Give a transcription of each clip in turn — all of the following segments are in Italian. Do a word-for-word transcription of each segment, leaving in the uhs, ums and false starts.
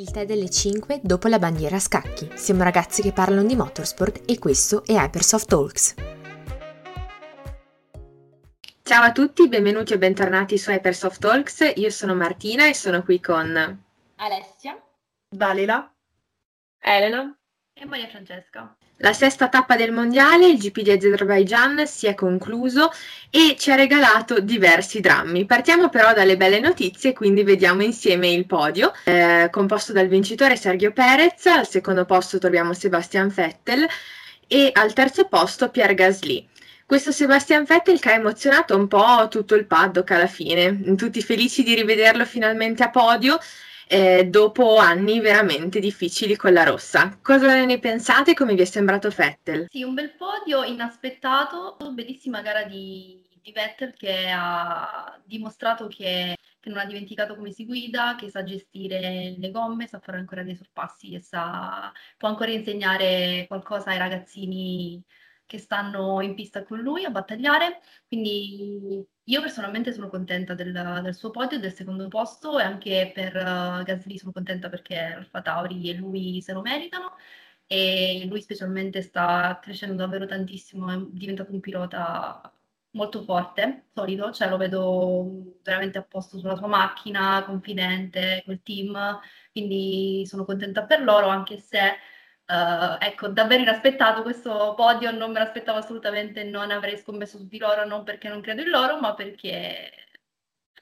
Il tè delle cinque dopo la bandiera a scacchi. Siamo ragazzi che parlano di motorsport e questo è Hypersoft Talks. Ciao a tutti, benvenuti e bentornati su Hypersoft Talks. Io sono Martina e sono qui con Alessia, Valila, Elena e Maria Francesca. La sesta tappa del mondiale, il G P di Azerbaigian, si è concluso e ci ha regalato diversi drammi. Partiamo però dalle belle notizie, quindi vediamo insieme il podio, eh, composto dal vincitore Sergio Perez, al secondo posto troviamo Sebastian Vettel e al terzo posto Pierre Gasly. Questo Sebastian Vettel che ha emozionato un po' tutto il paddock alla fine, tutti felici di rivederlo finalmente a podio, Eh, dopo anni veramente difficili con la rossa. Cosa ne pensate? Come vi è sembrato Vettel? Sì, un bel podio inaspettato, bellissima gara di, di Vettel che ha dimostrato che, che non ha dimenticato come si guida, che sa gestire le gomme, sa fare ancora dei sorpassi e sa, può ancora insegnare qualcosa ai ragazzini che stanno in pista con lui a battagliare, quindi io personalmente sono contenta del, del suo podio, del secondo posto, e anche per uh, Gasly sono contenta perché Alfa Tauri e lui se lo meritano, e lui specialmente sta crescendo davvero tantissimo, è diventato un pilota molto forte, solido, cioè lo vedo veramente a posto sulla sua macchina, confidente col team, quindi sono contenta per loro, anche se Uh, ecco, davvero inaspettato questo podio, non me l'aspettavo assolutamente, non avrei scommesso su di loro, non perché non credo in loro, ma perché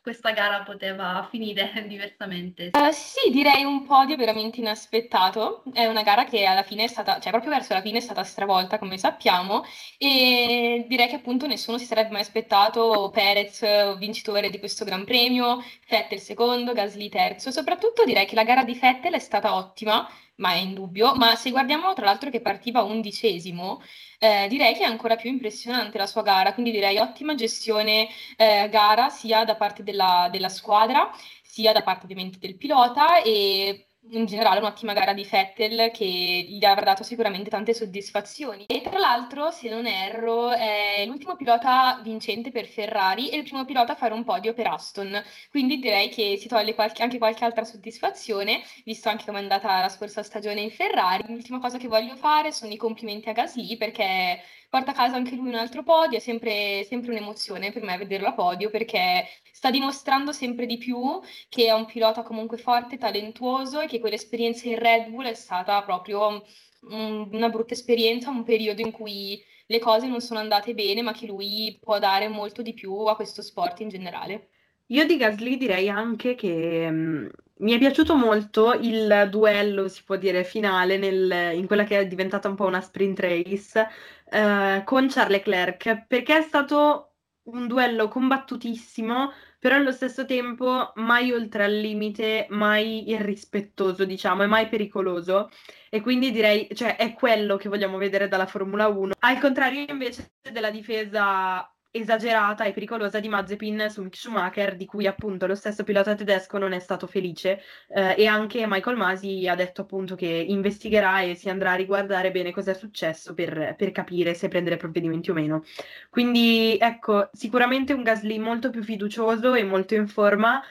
questa gara poteva finire diversamente. Uh, sì, direi un podio veramente inaspettato, è una gara che alla fine è stata, cioè proprio verso la fine è stata stravolta come sappiamo, e direi che appunto nessuno si sarebbe mai aspettato Perez vincitore di questo Gran Premio, Vettel secondo, Gasly terzo, soprattutto direi che la gara di Vettel è stata ottima, ma è indubbio, ma se guardiamo tra l'altro che partiva undicesimo, eh, direi che è ancora più impressionante la sua gara, quindi direi ottima gestione eh, gara sia da parte della, della squadra, sia da parte ovviamente del pilota, e in generale un'ottima gara di Vettel che gli avrà dato sicuramente tante soddisfazioni. E tra l'altro, se non erro, è l'ultimo pilota vincente per Ferrari e il primo pilota a fare un podio per Aston, quindi direi che si toglie qualche, anche qualche altra soddisfazione, visto anche come è andata la scorsa stagione in Ferrari. L'ultima cosa che voglio fare sono i complimenti a Gasly, perché porta a casa anche lui un altro podio, è sempre, sempre un'emozione per me vederlo a podio, perché sta dimostrando sempre di più che è un pilota comunque forte, talentuoso, e che quell'esperienza in Red Bull è stata proprio um, una brutta esperienza, un periodo in cui le cose non sono andate bene, ma che lui può dare molto di più a questo sport in generale. Io di Gasly direi anche che um, mi è piaciuto molto il duello, si può dire, finale nel, in quella che è diventata un po' una sprint race, Uh, con Charles Leclerc, perché è stato un duello combattutissimo, però allo stesso tempo mai oltre al limite, mai irrispettoso, diciamo, e mai pericoloso, e quindi direi, cioè, è quello che vogliamo vedere dalla Formula uno, al contrario invece della difesa esagerata e pericolosa di Mazepin su Mick Schumacher, di cui appunto lo stesso pilota tedesco non è stato felice, eh, e anche Michael Masi ha detto appunto che investigherà e si andrà a riguardare bene cosa è successo per, per capire se prendere provvedimenti o meno. Quindi ecco, sicuramente un Gasly molto più fiducioso e molto in forma,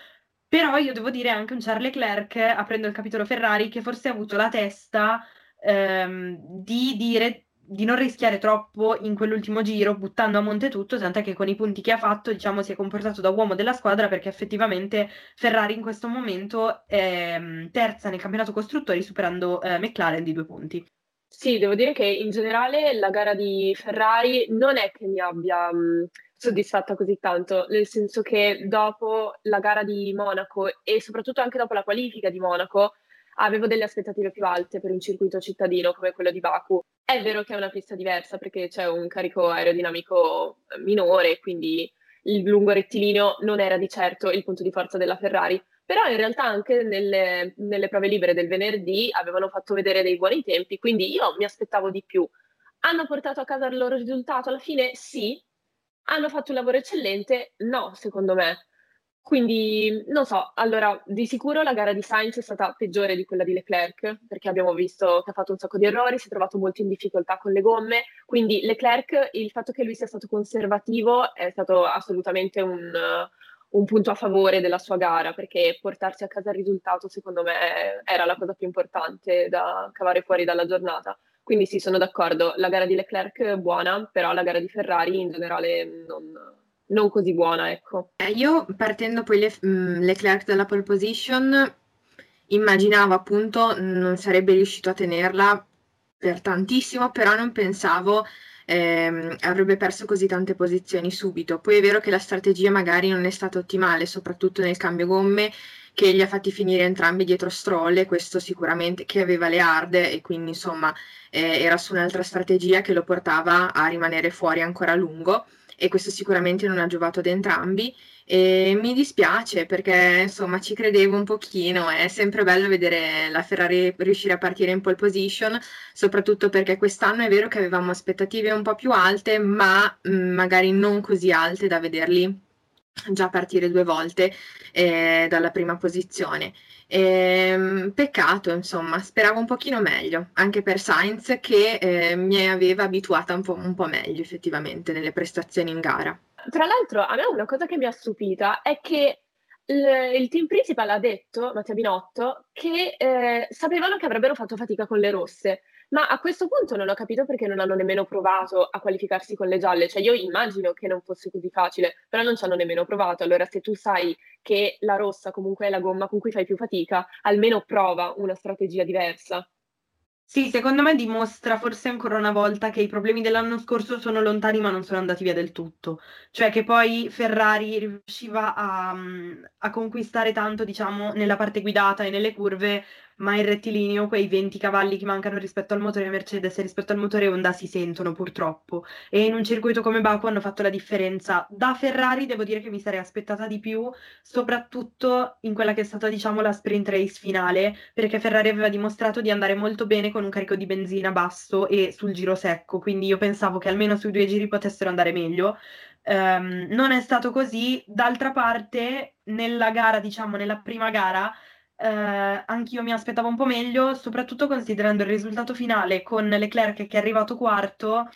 però io devo dire anche un Charles Leclerc, aprendo il capitolo Ferrari, che forse ha avuto la testa ehm, di dire di non rischiare troppo in quell'ultimo giro, buttando a monte tutto, tant'è che con i punti che ha fatto, diciamo, si è comportato da uomo della squadra, perché effettivamente Ferrari in questo momento è terza nel campionato costruttori, superando eh, McLaren di due punti. Sì, devo dire che in generale la gara di Ferrari non è che mi abbia mh, soddisfatta così tanto, nel senso che dopo la gara di Monaco e soprattutto anche dopo la qualifica di Monaco avevo delle aspettative più alte per un circuito cittadino come quello di Baku. È vero che è una pista diversa perché c'è un carico aerodinamico minore, quindi il lungo rettilineo non era di certo il punto di forza della Ferrari, però in realtà anche nelle, nelle prove libere del venerdì avevano fatto vedere dei buoni tempi, quindi io mi aspettavo di più. Hanno portato a casa il loro risultato alla fine? Sì. Hanno fatto un lavoro eccellente? No, secondo me. Quindi, non so, allora, di sicuro la gara di Sainz è stata peggiore di quella di Leclerc, perché abbiamo visto che ha fatto un sacco di errori, si è trovato molto in difficoltà con le gomme, quindi Leclerc, il fatto che lui sia stato conservativo è stato assolutamente un, un punto a favore della sua gara, perché portarsi a casa il risultato secondo me era la cosa più importante da cavare fuori dalla giornata. Quindi sì, sono d'accordo, la gara di Leclerc è buona, però la gara di Ferrari in generale non... non così buona, ecco. Eh, io partendo poi le, mh, Leclerc dalla pole position, immaginavo appunto non sarebbe riuscito a tenerla per tantissimo, però non pensavo ehm, avrebbe perso così tante posizioni subito. Poi è vero che la strategia magari non è stata ottimale, soprattutto nel cambio gomme, che li ha fatti finire entrambi dietro Stroll, e questo sicuramente, che aveva le hard, e quindi insomma eh, era su un'altra strategia che lo portava a rimanere fuori ancora a lungo, e questo sicuramente non ha giovato ad entrambi, e mi dispiace perché insomma ci credevo un pochino. È sempre bello vedere la Ferrari riuscire a partire in pole position, soprattutto perché quest'anno è vero che avevamo aspettative un po' più alte, ma mh, magari non così alte da vederli già partire due volte eh, dalla prima posizione. Eh, peccato, insomma, speravo un pochino meglio, anche per Sainz, che eh, mi aveva abituata un po', un po' meglio effettivamente nelle prestazioni in gara. Tra l'altro a me una cosa che mi ha stupita è che l- il team principal ha detto, Mattia Binotto, che eh, sapevano che avrebbero fatto fatica con le rosse, ma a questo punto non ho capito perché non hanno nemmeno provato a qualificarsi con le gialle. Cioè io immagino che non fosse così facile, però non ci hanno nemmeno provato. Allora se tu sai che la rossa comunque è la gomma con cui fai più fatica, almeno prova una strategia diversa. Sì, secondo me dimostra forse ancora una volta che i problemi dell'anno scorso sono lontani ma non sono andati via del tutto. Cioè che poi Ferrari riusciva a, a conquistare tanto, diciamo, nella parte guidata e nelle curve, ma in rettilineo quei venti cavalli che mancano rispetto al motore Mercedes e rispetto al motore Honda si sentono purtroppo, e in un circuito come Baku hanno fatto la differenza. Da Ferrari devo dire che mi sarei aspettata di più, soprattutto in quella che è stata, diciamo, la sprint race finale, perché Ferrari aveva dimostrato di andare molto bene con un carico di benzina basso e sul giro secco, quindi io pensavo che almeno sui due giri potessero andare meglio. Um, non è stato così. D'altra parte nella gara, diciamo nella prima gara, Uh, anch'io mi aspettavo un po' meglio, soprattutto considerando il risultato finale con Leclerc che è arrivato quarto.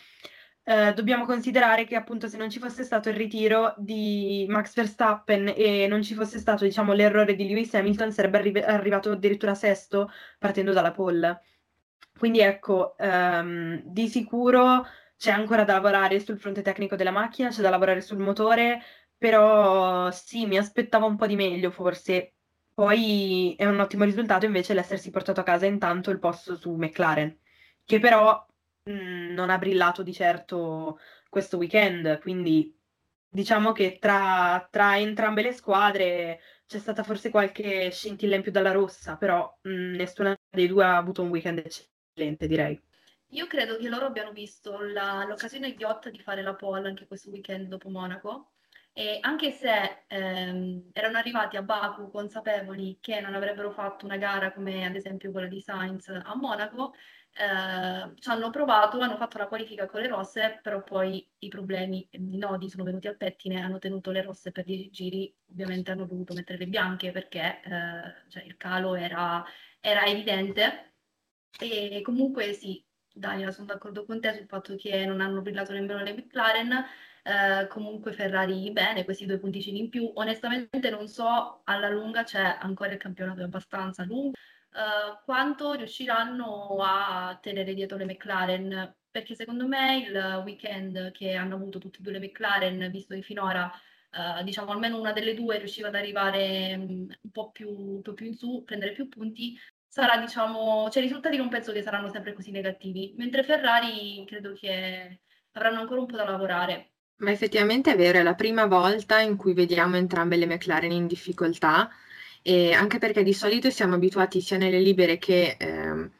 Uh, dobbiamo considerare che appunto se non ci fosse stato il ritiro di Max Verstappen e non ci fosse stato, diciamo, l'errore di Lewis Hamilton, sarebbe arri- arrivato addirittura sesto partendo dalla pole. Quindi ecco, um, di sicuro c'è ancora da lavorare sul fronte tecnico della macchina, c'è da lavorare sul motore, però sì, mi aspettavo un po' di meglio forse. Poi è un ottimo risultato invece l'essersi portato a casa intanto il posto su McLaren, che però mh, non ha brillato di certo questo weekend, quindi diciamo che tra, tra entrambe le squadre c'è stata forse qualche scintilla in più dalla rossa, però mh, nessuna dei due ha avuto un weekend eccellente, direi. Io credo che loro abbiano visto la, l'occasione ghiotta di fare la pole anche questo weekend dopo Monaco. E anche se ehm, erano arrivati a Baku consapevoli che non avrebbero fatto una gara come ad esempio quella di Sainz a Monaco, eh, ci hanno provato, hanno fatto la qualifica con le rosse, però poi i problemi, i nodi sono venuti al pettine, hanno tenuto le rosse per dieci giri, ovviamente hanno dovuto mettere le bianche perché eh, cioè il calo era, era evidente. E comunque sì, Daniela, sono d'accordo con te sul fatto che non hanno brillato nemmeno le McLaren. Uh, comunque Ferrari bene, questi due punticini in più. Onestamente non so, alla lunga c'è ancora il campionato, è abbastanza lungo, uh, quanto riusciranno a tenere dietro le McLaren, perché secondo me il weekend che hanno avuto tutte e due le McLaren, visto che finora uh, diciamo almeno una delle due riusciva ad arrivare um, un po' più, un po' più in su, prendere più punti, sarà, diciamo, cioè i risultati non penso che saranno sempre così negativi, mentre Ferrari credo che avranno ancora un po' da lavorare. Ma effettivamente è vero, è la prima volta in cui vediamo entrambe le McLaren in difficoltà, e anche perché di solito siamo abituati sia nelle libere che eh,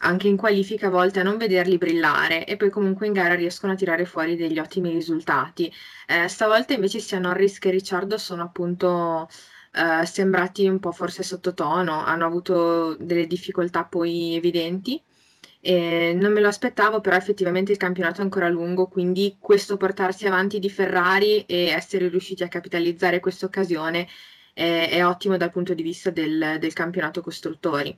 anche in qualifica a volte a non vederli brillare, e poi comunque in gara riescono a tirare fuori degli ottimi risultati. Eh, stavolta invece sia Norris che Ricciardo sono appunto eh, sembrati un po' forse sottotono, hanno avuto delle difficoltà poi evidenti. Eh, non me lo aspettavo, però effettivamente il campionato è ancora lungo, quindi questo portarsi avanti di Ferrari e essere riusciti a capitalizzare questa occasione eh, è ottimo dal punto di vista del, del campionato costruttori.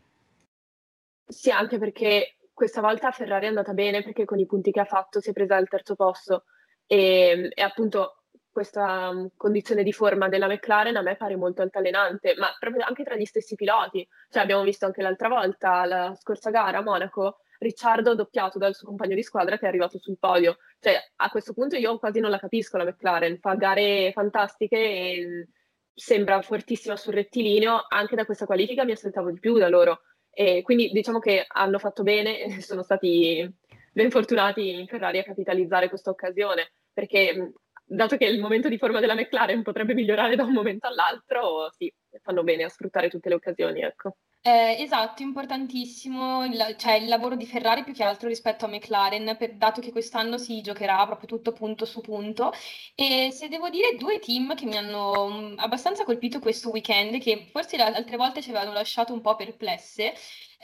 Sì, anche perché questa volta Ferrari è andata bene, perché con i punti che ha fatto si è presa al terzo posto, e, e appunto questa condizione di forma della McLaren a me pare molto altalenante, ma proprio anche tra gli stessi piloti. Cioè abbiamo visto anche l'altra volta, la scorsa gara a Monaco, Ricciardo doppiato dal suo compagno di squadra che è arrivato sul podio. Cioè a questo punto io quasi non la capisco la McLaren, fa gare fantastiche e sembra fortissima sul rettilineo. Anche da questa qualifica mi aspettavo di più da loro, e quindi diciamo che hanno fatto bene, sono stati ben fortunati in Ferrari a capitalizzare questa occasione, perché dato che il momento di forma della McLaren potrebbe migliorare da un momento all'altro, sì, fanno bene a sfruttare tutte le occasioni, ecco. Eh, esatto, importantissimo, il, cioè il lavoro di Ferrari più che altro rispetto a McLaren, per, dato che quest'anno si giocherà proprio tutto punto su punto. E se devo dire due team che mi hanno mh, abbastanza colpito questo weekend, che forse le altre volte ci avevano lasciato un po' perplesse,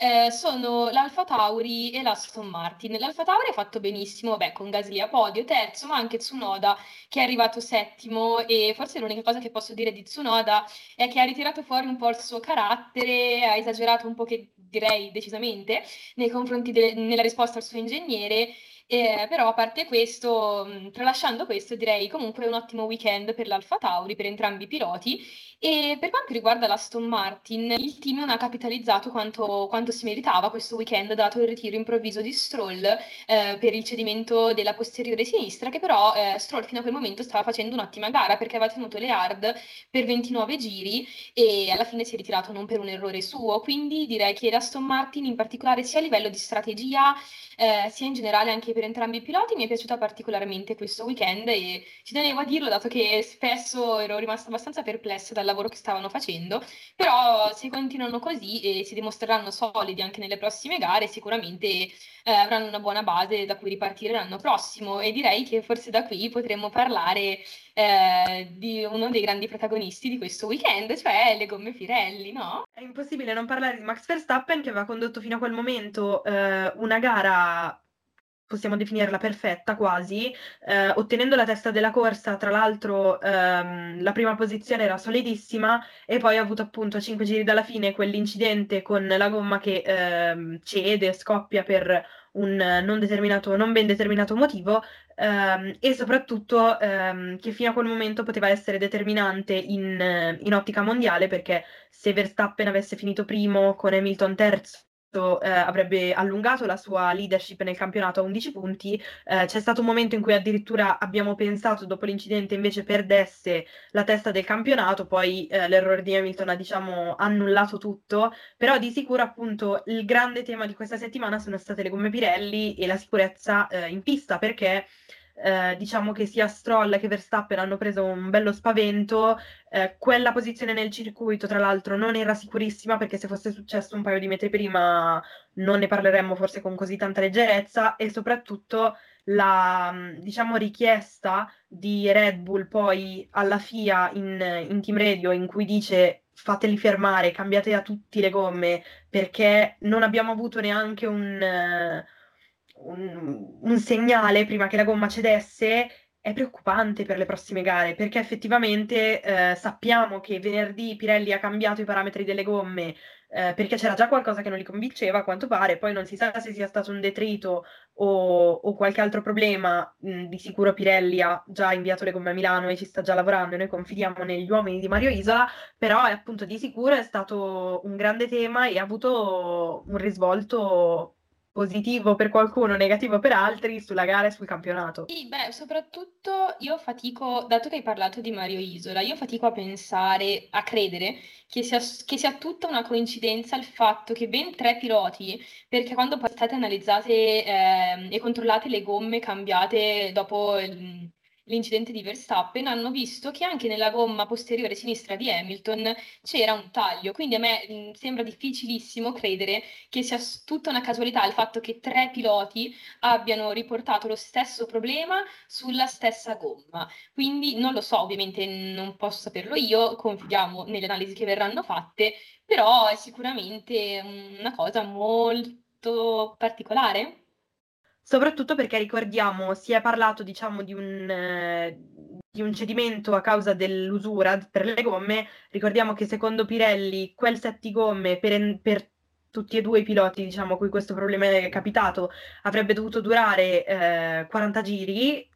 eh, sono l'Alfa Tauri e l'Aston Martin. L'Alfa Tauri ha fatto benissimo, beh, con Gasly a podio, terzo, ma anche Tsunoda che è arrivato settimo, e forse l'unica cosa che posso dire di Tsunoda è che ha ritirato fuori un po' il suo carattere, ha esagerato un po', che direi decisamente, nei confronti de- nella risposta al suo ingegnere, eh, però a parte questo, mh, tralasciando questo, direi comunque un ottimo weekend per l'Alfa Tauri, per entrambi i piloti. E per quanto riguarda l'Aston Martin, il team non ha capitalizzato quanto, quanto si meritava questo weekend, dato il ritiro improvviso di Stroll eh, per il cedimento della posteriore sinistra, che però eh, Stroll fino a quel momento stava facendo un'ottima gara, perché aveva tenuto le hard per ventinove giri e alla fine si è ritirato non per un errore suo. Quindi direi che l'Aston Martin in particolare, sia a livello di strategia eh, sia in generale anche per entrambi i piloti, mi è piaciuta particolarmente questo weekend, e ci tenevo a dirlo, dato che spesso ero rimasta abbastanza perplessa dalla lavoro che stavano facendo. Però se continuano così e si dimostreranno solidi anche nelle prossime gare, sicuramente eh, avranno una buona base da cui ripartire l'anno prossimo, e direi che forse da qui potremmo parlare eh, di uno dei grandi protagonisti di questo weekend, cioè le gomme Pirelli, no? È impossibile non parlare di Max Verstappen, che aveva condotto fino a quel momento eh, una gara, possiamo definirla perfetta quasi, eh, ottenendo la testa della corsa. Tra l'altro ehm, la prima posizione era solidissima, e poi ha avuto appunto a cinque giri dalla fine quell'incidente con la gomma che ehm, cede, scoppia per un non determinato, non ben determinato motivo, ehm, e soprattutto ehm, che fino a quel momento poteva essere determinante in, in ottica mondiale, perché se Verstappen avesse finito primo con Hamilton terzo, Eh, avrebbe allungato la sua leadership nel campionato a undici punti. Eh, c'è stato un momento in cui addirittura abbiamo pensato, dopo l'incidente, invece perdesse la testa del campionato. Poi eh, l'errore di Hamilton ha, diciamo, annullato tutto, però di sicuro appunto il grande tema di questa settimana sono state le gomme Pirelli e la sicurezza eh, in pista, perché Eh, diciamo che sia Stroll che Verstappen hanno preso un bello spavento. Eh, quella posizione nel circuito tra l'altro non era sicurissima, perché se fosse successo un paio di metri prima non ne parleremmo forse con così tanta leggerezza, e soprattutto la, diciamo, richiesta di Red Bull poi alla F I A in, in team radio, in cui dice: fateli fermare, cambiate a tutti le gomme, perché non abbiamo avuto neanche un... Eh, Un, un segnale prima che la gomma cedesse. È preoccupante per le prossime gare, perché effettivamente eh, sappiamo che venerdì Pirelli ha cambiato i parametri delle gomme eh, perché c'era già qualcosa che non li convinceva, a quanto pare. Poi non si sa se sia stato un detrito o, o qualche altro problema. Mh, di sicuro Pirelli ha già inviato le gomme a Milano e ci sta già lavorando, e noi confidiamo negli uomini di Mario Isola, però è, appunto, di sicuro è stato un grande tema e ha avuto un risvolto positivo per qualcuno, negativo per altri, sulla gara e sul campionato. Sì, beh, soprattutto io fatico, dato che hai parlato di Mario Isola, io fatico a pensare, a credere che sia, che sia tutta una coincidenza il fatto che ben tre piloti, perché quando poi state analizzate eh, e controllate le gomme cambiate dopo il... l'incidente di Verstappen, hanno visto che anche nella gomma posteriore sinistra di Hamilton c'era un taglio. Quindi a me mh, sembra difficilissimo credere che sia tutta una casualità il fatto che tre piloti abbiano riportato lo stesso problema sulla stessa gomma. Quindi non lo so, ovviamente non posso saperlo io, confidiamo nelle analisi che verranno fatte, però è sicuramente una cosa molto particolare. Soprattutto perché, ricordiamo, si è parlato, diciamo, di un, eh, di un cedimento a causa dell'usura per le gomme. Ricordiamo che secondo Pirelli quel set di gomme per, per tutti e due i piloti, diciamo, a cui questo problema è capitato, avrebbe dovuto durare eh, quaranta giri.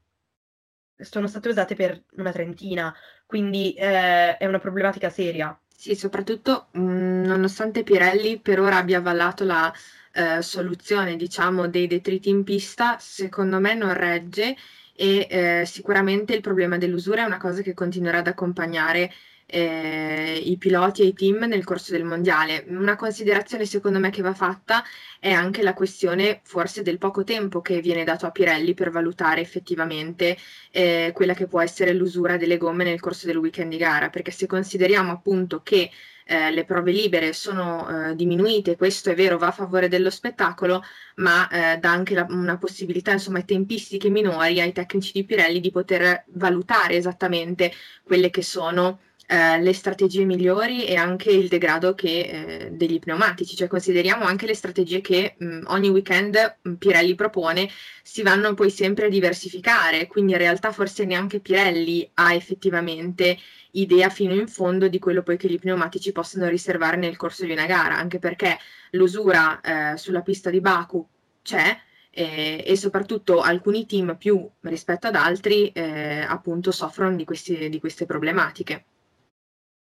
sono state usate per una trentina, quindi eh, è una problematica seria. Sì, soprattutto mh, nonostante Pirelli per ora abbia avallato la eh, soluzione, diciamo, dei detriti in pista, secondo me non regge e eh, sicuramente il problema dell'usura è una cosa che continuerà ad accompagnare Eh, i piloti e i team nel corso del mondiale. Una considerazione secondo me che va fatta è anche la questione forse del poco tempo che viene dato a Pirelli per valutare effettivamente eh, quella che può essere l'usura delle gomme nel corso del weekend di gara, perché se consideriamo appunto che Eh, le prove libere sono eh, diminuite, questo è vero, va a favore dello spettacolo, ma eh, dà anche la, una possibilità, insomma, ai tempistiche minori, ai tecnici di Pirelli di poter valutare esattamente quelle che sono eh, le strategie migliori e anche il degrado che, eh, degli pneumatici, cioè consideriamo anche le strategie che mh, ogni weekend mh, Pirelli propone, si vanno poi sempre a diversificare, quindi in realtà forse neanche Pirelli ha effettivamente idea fino in fondo di quello poi che gli pneumatici possono riservare nel corso di una gara, anche perché l'usura eh, sulla pista di Baku c'è eh, e soprattutto alcuni team più rispetto ad altri eh, appunto soffrono di, questi, di queste problematiche.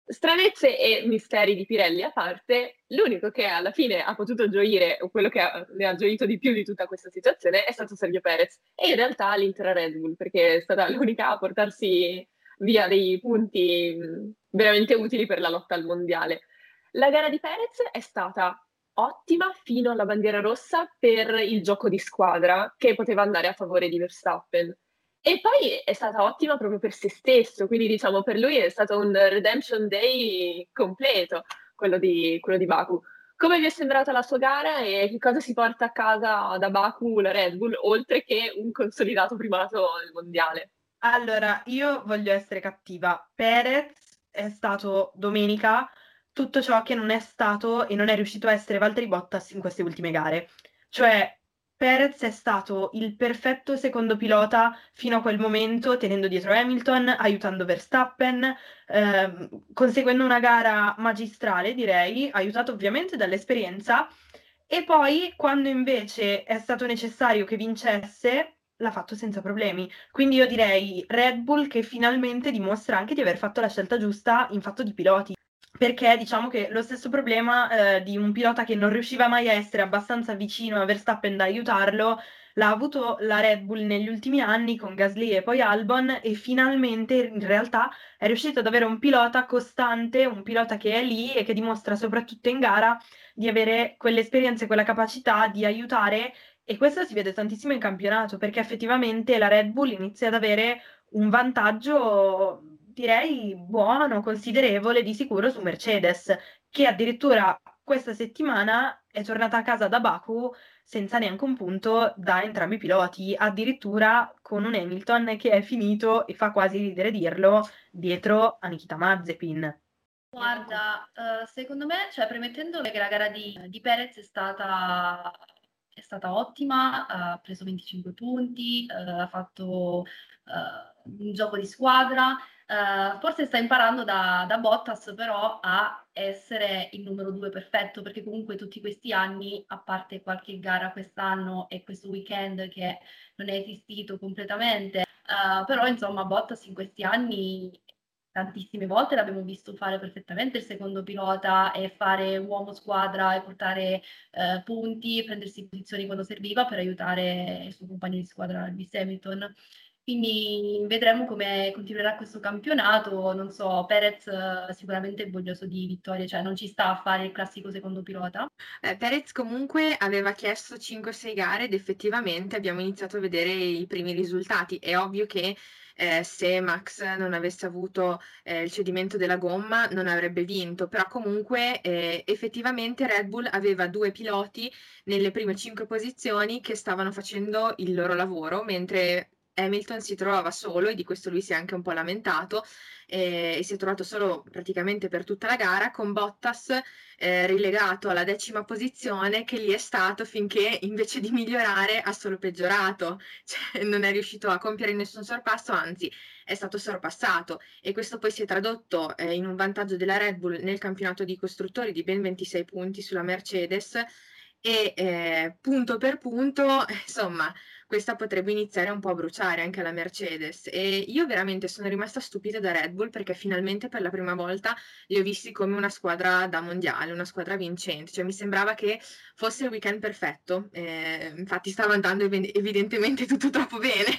Stranezze e misteri di Pirelli a parte, l'unico che alla fine ha potuto gioire, o quello che ha, ne ha gioito di più di tutta questa situazione, è stato Sergio Perez e in realtà l'intera Red Bull, perché è stata l'unica a portarsi via dei punti veramente utili per la lotta al mondiale. La gara di Perez è stata ottima fino alla bandiera rossa per il gioco di squadra che poteva andare a favore di Verstappen e poi è stata ottima proprio per se stesso, quindi diciamo per lui è stato un redemption day completo quello di, quello di Baku. Come vi è sembrata la sua gara e che cosa si porta a casa da Baku la Red Bull oltre che un consolidato primato al mondiale? Allora, io voglio essere cattiva. Perez è stato domenica tutto ciò che non è stato e non è riuscito a essere Valtteri Bottas in queste ultime gare. Cioè, Perez è stato il perfetto secondo pilota fino a quel momento, tenendo dietro Hamilton, aiutando Verstappen, eh, conseguendo una gara magistrale, direi, aiutato ovviamente dall'esperienza. E poi, quando invece è stato necessario che vincesse, l'ha fatto senza problemi, quindi io direi Red Bull che finalmente dimostra anche di aver fatto la scelta giusta in fatto di piloti, perché diciamo che lo stesso problema eh, di un pilota che non riusciva mai a essere abbastanza vicino a Verstappen da aiutarlo l'ha avuto la Red Bull negli ultimi anni con Gasly e poi Albon, e finalmente in realtà è riuscito ad avere un pilota costante, un pilota che è lì e che dimostra soprattutto in gara di avere quell'esperienza e quella capacità di aiutare. E questo si vede tantissimo in campionato, perché effettivamente la Red Bull inizia ad avere un vantaggio, direi, buono, considerevole di sicuro su Mercedes, che addirittura questa settimana è tornata a casa da Baku senza neanche un punto da entrambi i piloti, addirittura con un Hamilton che è finito, e fa quasi ridere dirlo, dietro a Nikita Mazepin. Guarda, secondo me, cioè premettendo che la gara di, di Perez è stata... è stata ottima, ha preso venticinque punti, uh, ha fatto uh, un gioco di squadra, uh, forse sta imparando da, da Bottas però a essere il numero due perfetto, perché comunque tutti questi anni, a parte qualche gara quest'anno e questo weekend che non è esistito completamente, uh, però insomma Bottas in questi anni tantissime volte l'abbiamo visto fare perfettamente il secondo pilota e fare uomo squadra e portare eh, punti, prendersi posizioni quando serviva per aiutare il suo compagno di squadra Lewis Hamilton. Quindi vedremo come continuerà questo campionato. Non so, Perez sicuramente è voglioso di vittorie, cioè non ci sta a fare il classico secondo pilota. Eh, Perez comunque aveva chiesto cinque o sei gare ed effettivamente abbiamo iniziato a vedere i primi risultati. È ovvio che Eh, se Max non avesse avuto eh, il cedimento della gomma non avrebbe vinto, però comunque eh, effettivamente Red Bull aveva due piloti nelle prime cinque posizioni che stavano facendo il loro lavoro, mentre Hamilton si trovava solo, e di questo lui si è anche un po' lamentato, eh, e si è trovato solo praticamente per tutta la gara, con Bottas eh, relegato alla decima posizione, che lì è stato finché invece di migliorare ha solo peggiorato, cioè non è riuscito a compiere nessun sorpasso, anzi è stato sorpassato, e questo poi si è tradotto eh, in un vantaggio della Red Bull nel campionato di costruttori di ben ventisei punti sulla Mercedes, e eh, punto per punto, insomma, questa potrebbe iniziare un po' a bruciare anche la Mercedes, e io veramente sono rimasta stupita da Red Bull, perché finalmente per la prima volta li ho visti come una squadra da mondiale, una squadra vincente, cioè mi sembrava che fosse il weekend perfetto, eh, infatti stava andando ev- evidentemente tutto troppo bene,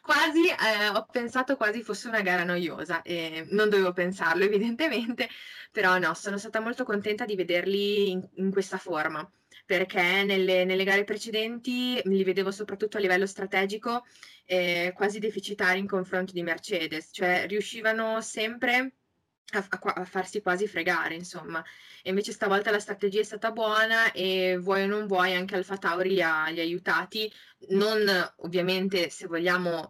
quasi eh, ho pensato quasi fosse una gara noiosa, eh, non dovevo pensarlo evidentemente, però no, sono stata molto contenta di vederli in, in questa forma, perché nelle, nelle gare precedenti li vedevo soprattutto a livello strategico eh, quasi deficitari in confronto di Mercedes, cioè riuscivano sempre a, a, a farsi quasi fregare, insomma. E invece stavolta la strategia è stata buona e vuoi o non vuoi anche Alfa Tauri li ha, li ha aiutati, non ovviamente se vogliamo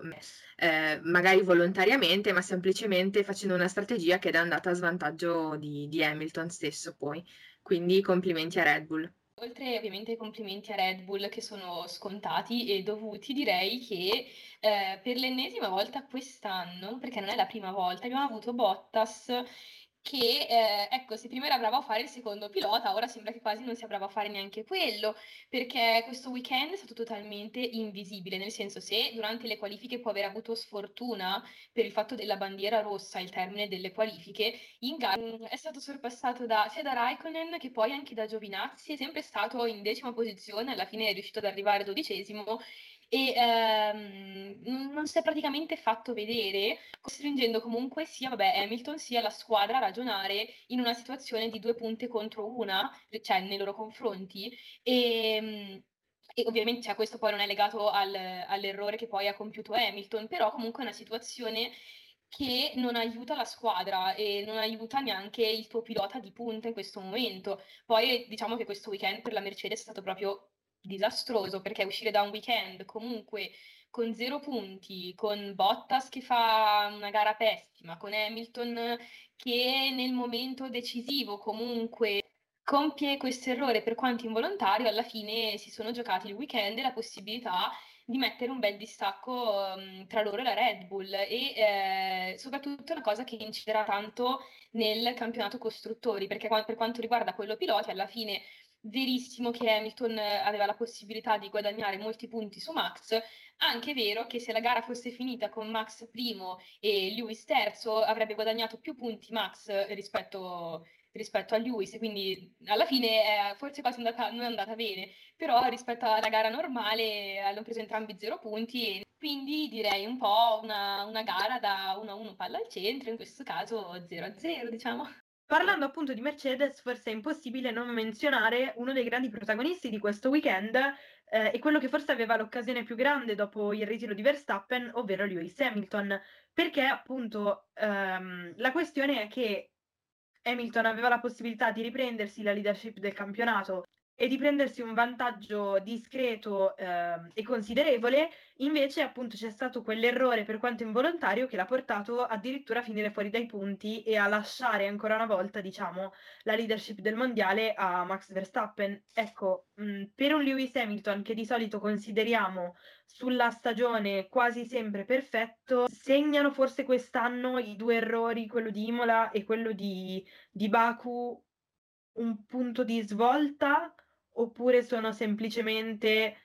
eh, magari volontariamente, ma semplicemente facendo una strategia che era andata a svantaggio di, di Hamilton stesso poi. Quindi complimenti a Red Bull. Oltre ovviamente ai complimenti a Red Bull che sono scontati e dovuti, direi che eh, per l'ennesima volta quest'anno, perché non è la prima volta, abbiamo avuto Bottas che eh, ecco, se prima era bravo a fare il secondo pilota, ora sembra che quasi non sia bravo a fare neanche quello, perché questo weekend è stato totalmente invisibile, nel senso, se durante le qualifiche può aver avuto sfortuna per il fatto della bandiera rossa al termine delle qualifiche, in gara è stato sorpassato da, sia da Räikkönen che poi anche da Giovinazzi, è sempre stato in decima posizione, alla fine è riuscito ad arrivare dodicesimo, e ehm, non si è praticamente fatto vedere, costringendo comunque sia vabbè, Hamilton sia la squadra a ragionare in una situazione di due punte contro una, cioè nei loro confronti, e, e ovviamente cioè, questo poi non è legato al, all'errore che poi ha compiuto Hamilton, però comunque è una situazione che non aiuta la squadra e non aiuta neanche il tuo pilota di punta in questo momento. Poi diciamo che questo weekend per la Mercedes è stato proprio disastroso, perché uscire da un weekend comunque con zero punti, con Bottas che fa una gara pessima, con Hamilton che nel momento decisivo comunque compie questo errore per quanto involontario, alla fine si sono giocati il weekend e la possibilità di mettere un bel distacco um, tra loro e la Red Bull, e eh, soprattutto una cosa che inciderà tanto nel campionato costruttori, perché per quanto riguarda quello piloti alla fine verissimo che Hamilton aveva la possibilità di guadagnare molti punti su Max, anche vero che se la gara fosse finita con Max primo e Lewis terzo avrebbe guadagnato più punti Max rispetto, rispetto a Lewis, quindi alla fine eh, forse quasi andata, non è andata bene, però rispetto alla gara normale hanno preso entrambi zero punti, e quindi direi un po' una, una gara da uno a uno palla al centro, in questo caso zero a zero diciamo. Parlando appunto di Mercedes, forse è impossibile non menzionare uno dei grandi protagonisti di questo weekend eh, e quello che forse aveva l'occasione più grande dopo il ritiro di Verstappen, ovvero Lewis Hamilton, perché appunto ehm, la questione è che Hamilton aveva la possibilità di riprendersi la leadership del campionato e di prendersi un vantaggio discreto eh, e considerevole, invece appunto c'è stato quell'errore per quanto involontario che l'ha portato addirittura a finire fuori dai punti e a lasciare ancora una volta, diciamo, la leadership del mondiale a Max Verstappen. Ecco, mh, per un Lewis Hamilton che di solito consideriamo sulla stagione quasi sempre perfetto, segnano forse quest'anno i due errori, quello di Imola e quello di, di Baku, un punto di svolta, oppure sono semplicemente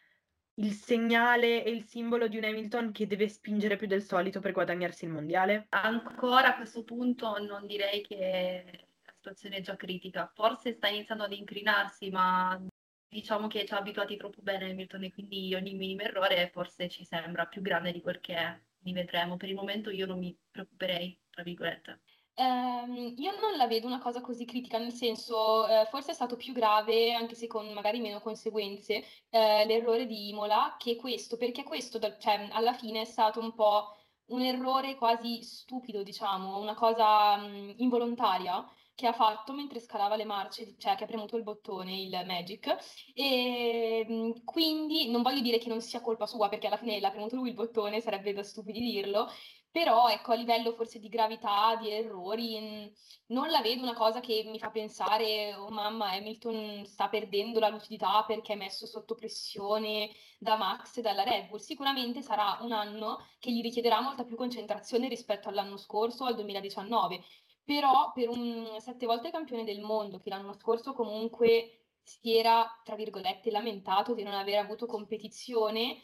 il segnale e il simbolo di un Hamilton che deve spingere più del solito per guadagnarsi il mondiale? Ancora a questo punto non direi che la situazione è già critica, forse sta iniziando ad incrinarsi, ma diciamo che ci ha abituati troppo bene Hamilton e quindi ogni minimo errore forse ci sembra più grande di quel che è, li vedremo, per il momento io non mi preoccuperei, tra virgolette. Um, io non la vedo una cosa così critica, nel senso eh, forse è stato più grave, anche se con magari meno conseguenze, eh, l'errore di Imola che questo, perché questo cioè, alla fine è stato un po' un errore quasi stupido, diciamo, una cosa mh, involontaria che ha fatto mentre scalava le marce, cioè che ha premuto il bottone, il magic, e quindi non voglio dire che non sia colpa sua, perché alla fine l'ha premuto lui il bottone, sarebbe da stupidi dirlo, però ecco, a livello forse di gravità, di errori, non la vedo una cosa che mi fa pensare, oh mamma, Hamilton sta perdendo la lucidità perché è messo sotto pressione da Max e dalla Red Bull. Sicuramente sarà un anno che gli richiederà molta più concentrazione rispetto all'anno scorso, al duemiladiciannove, però per un sette volte campione del mondo che l'anno scorso comunque si era, tra virgolette, lamentato di non aver avuto competizione,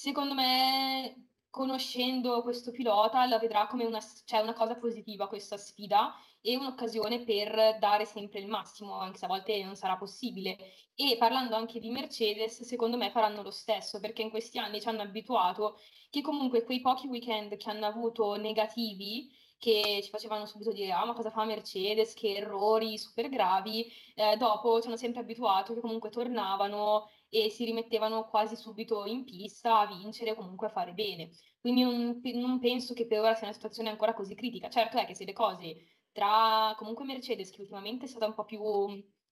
Secondo me, conoscendo questo pilota, la vedrà come una, cioè una cosa positiva questa sfida e un'occasione per dare sempre il massimo, anche se a volte non sarà possibile. E parlando anche di Mercedes, secondo me faranno lo stesso, perché in questi anni ci hanno abituato che comunque quei pochi weekend che hanno avuto negativi, che ci facevano subito dire ah ma cosa fa Mercedes, che errori super gravi, eh, dopo ci hanno sempre abituato che comunque tornavano e si rimettevano quasi subito in pista a vincere, comunque a fare bene. Quindi non, non penso che per ora sia una situazione ancora così critica. Certo è che se le cose tra comunque Mercedes, che ultimamente è stata un po' più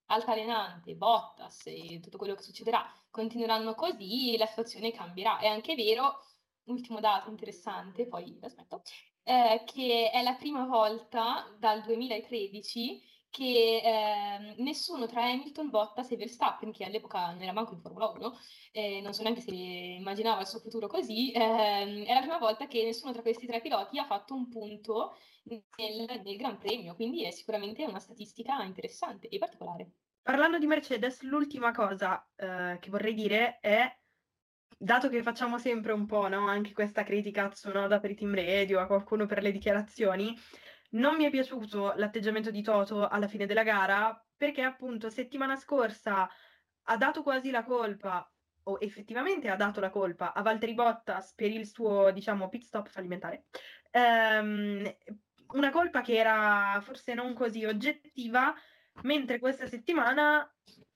altalenante, Bottas e tutto quello che succederà, continueranno così, la situazione cambierà. È anche vero, ultimo dato interessante, poi aspetto, eh, che è la prima volta dal duemilatredici che eh, nessuno tra Hamilton, Bottas e Verstappen, che all'epoca non era manco in Formula uno, eh, non so neanche se immaginava il suo futuro così, eh, è la prima volta che nessuno tra questi tre piloti ha fatto un punto nel, nel Gran Premio, quindi è sicuramente una statistica interessante e particolare. Parlando di Mercedes, l'ultima cosa eh, che vorrei dire è, dato che facciamo sempre un po', no, anche questa critica a Tsunoda per i team radio, a qualcuno per le dichiarazioni, non mi è piaciuto l'atteggiamento di Toto alla fine della gara, perché appunto settimana scorsa ha dato quasi la colpa, o effettivamente ha dato la colpa, a Valtteri Bottas per il suo, diciamo, pit stop fallimentare. Um, una colpa che era forse non così oggettiva, mentre questa settimana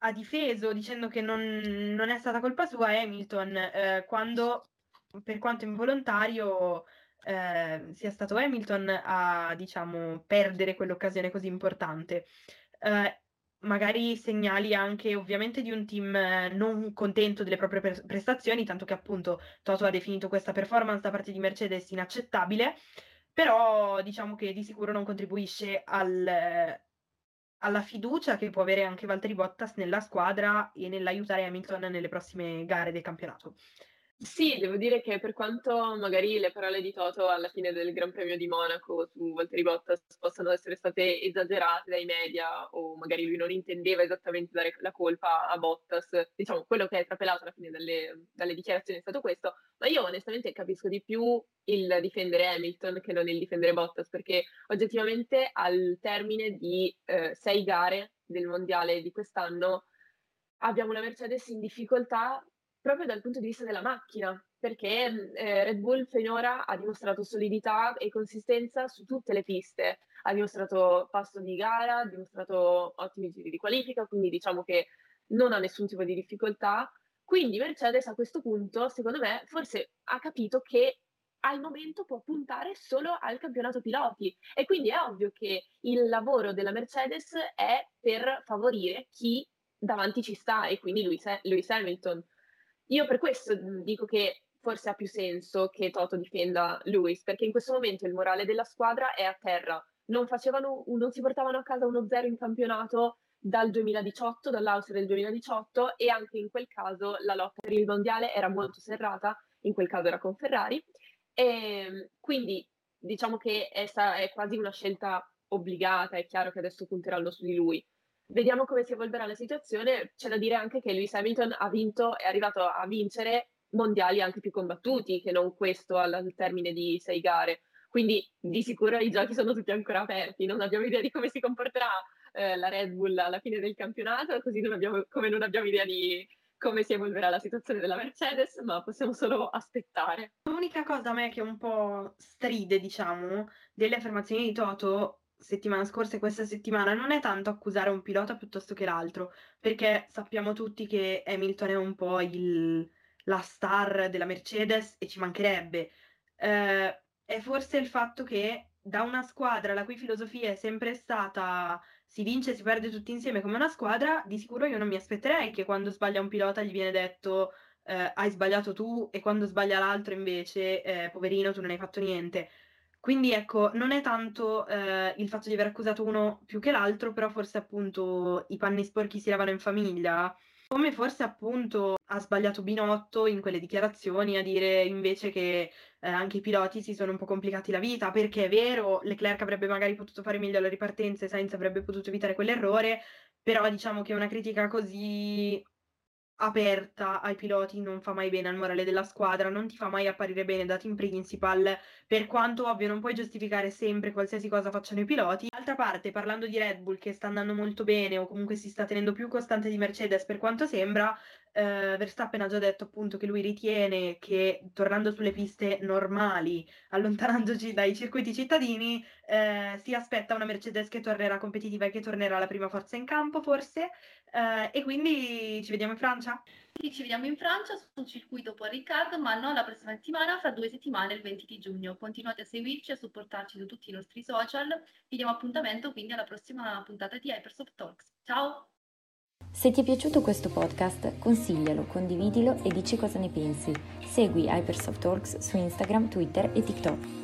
ha difeso dicendo che non, non è stata colpa sua Hamilton, eh, quando, per quanto involontario, Eh, sia stato Hamilton a, diciamo, perdere quell'occasione così importante. Eh, magari segnali anche ovviamente di un team non contento delle proprie pre- prestazioni, tanto che appunto Toto ha definito questa performance da parte di Mercedes inaccettabile, però diciamo che di sicuro non contribuisce al, eh, alla fiducia che può avere anche Valtteri Bottas nella squadra e nell'aiutare Hamilton nelle prossime gare del campionato. Sì, devo dire che per quanto magari le parole di Toto alla fine del Gran Premio di Monaco su Valtteri Bottas possano essere state esagerate dai media, o magari lui non intendeva esattamente dare la colpa a Bottas, diciamo quello che è trapelato alla fine dalle, dalle dichiarazioni è stato questo, ma io onestamente capisco di più il difendere Hamilton che non il difendere Bottas, perché oggettivamente al termine di eh, sei gare del mondiale di quest'anno abbiamo la Mercedes in difficoltà proprio dal punto di vista della macchina, perché eh, Red Bull finora ha dimostrato solidità e consistenza su tutte le piste, ha dimostrato passo di gara, ha dimostrato ottimi giri di qualifica, quindi diciamo che non ha nessun tipo di difficoltà. Quindi Mercedes a questo punto, secondo me, forse ha capito che al momento può puntare solo al campionato piloti, e quindi è ovvio che il lavoro della Mercedes è per favorire chi davanti ci sta, e quindi Lewis, Lewis Hamilton. Io per questo dico che forse ha più senso che Toto difenda Lewis, perché in questo momento il morale della squadra è a terra. Non facevano, non si portavano a casa uno zero in campionato dal duemiladiciotto, dall'Austria del duemiladiciotto, e anche in quel caso la lotta per il mondiale era molto serrata, in quel caso era con Ferrari, e quindi diciamo che essa è quasi una scelta obbligata, è chiaro che adesso punteranno su di lui. Vediamo come si evolverà la situazione. C'è da dire anche che Lewis Hamilton ha vinto, è arrivato a vincere mondiali anche più combattuti che non questo al termine di sei gare, quindi di sicuro i giochi sono tutti ancora aperti, non abbiamo idea di come si comporterà eh, la Red Bull alla fine del campionato, così non abbiamo, come non abbiamo idea di come si evolverà la situazione della Mercedes, ma possiamo solo aspettare. L'unica cosa a me che un po' stride, diciamo, delle affermazioni di Toto settimana scorsa e questa settimana non è tanto accusare un pilota piuttosto che l'altro, perché sappiamo tutti che Hamilton è un po' il, la star della Mercedes e ci mancherebbe, eh, è forse il fatto che da una squadra la cui filosofia è sempre stata si vince e si perde tutti insieme come una squadra, di sicuro io non mi aspetterei che quando sbaglia un pilota gli viene detto eh, hai sbagliato tu, e quando sbaglia l'altro invece eh, poverino tu non hai fatto niente. Quindi ecco, non è tanto eh, il fatto di aver accusato uno più che l'altro, però forse appunto i panni sporchi si lavano in famiglia, come forse appunto ha sbagliato Binotto in quelle dichiarazioni a dire invece che eh, anche i piloti si sono un po' complicati la vita, perché è vero, Leclerc avrebbe magari potuto fare meglio alla ripartenza e Sainz avrebbe potuto evitare quell'errore, però diciamo che una critica così aperta ai piloti non fa mai bene al morale della squadra, non ti fa mai apparire bene da team principal, per quanto ovvio non puoi giustificare sempre qualsiasi cosa facciano i piloti. D'altra parte, parlando di Red Bull che sta andando molto bene o comunque si sta tenendo più costante di Mercedes per quanto sembra, eh, Verstappen ha già detto appunto che lui ritiene che tornando sulle piste normali, allontanandoci dai circuiti cittadini, eh, si aspetta una Mercedes che tornerà competitiva e che tornerà la prima forza in campo forse, eh, e quindi ci vediamo in Francia. Quindi ci vediamo in Francia sul circuito Paul Ricard, ma non la prossima settimana, fra due settimane, il venti di giugno. Continuate a seguirci e a supportarci su tutti i nostri social. Vi diamo appuntamento quindi alla prossima puntata di Hypersoft Talks. Ciao! Se ti è piaciuto questo podcast, consiglialo, condividilo e dici cosa ne pensi. Segui Hypersoft Talks su Instagram, Twitter e TikTok.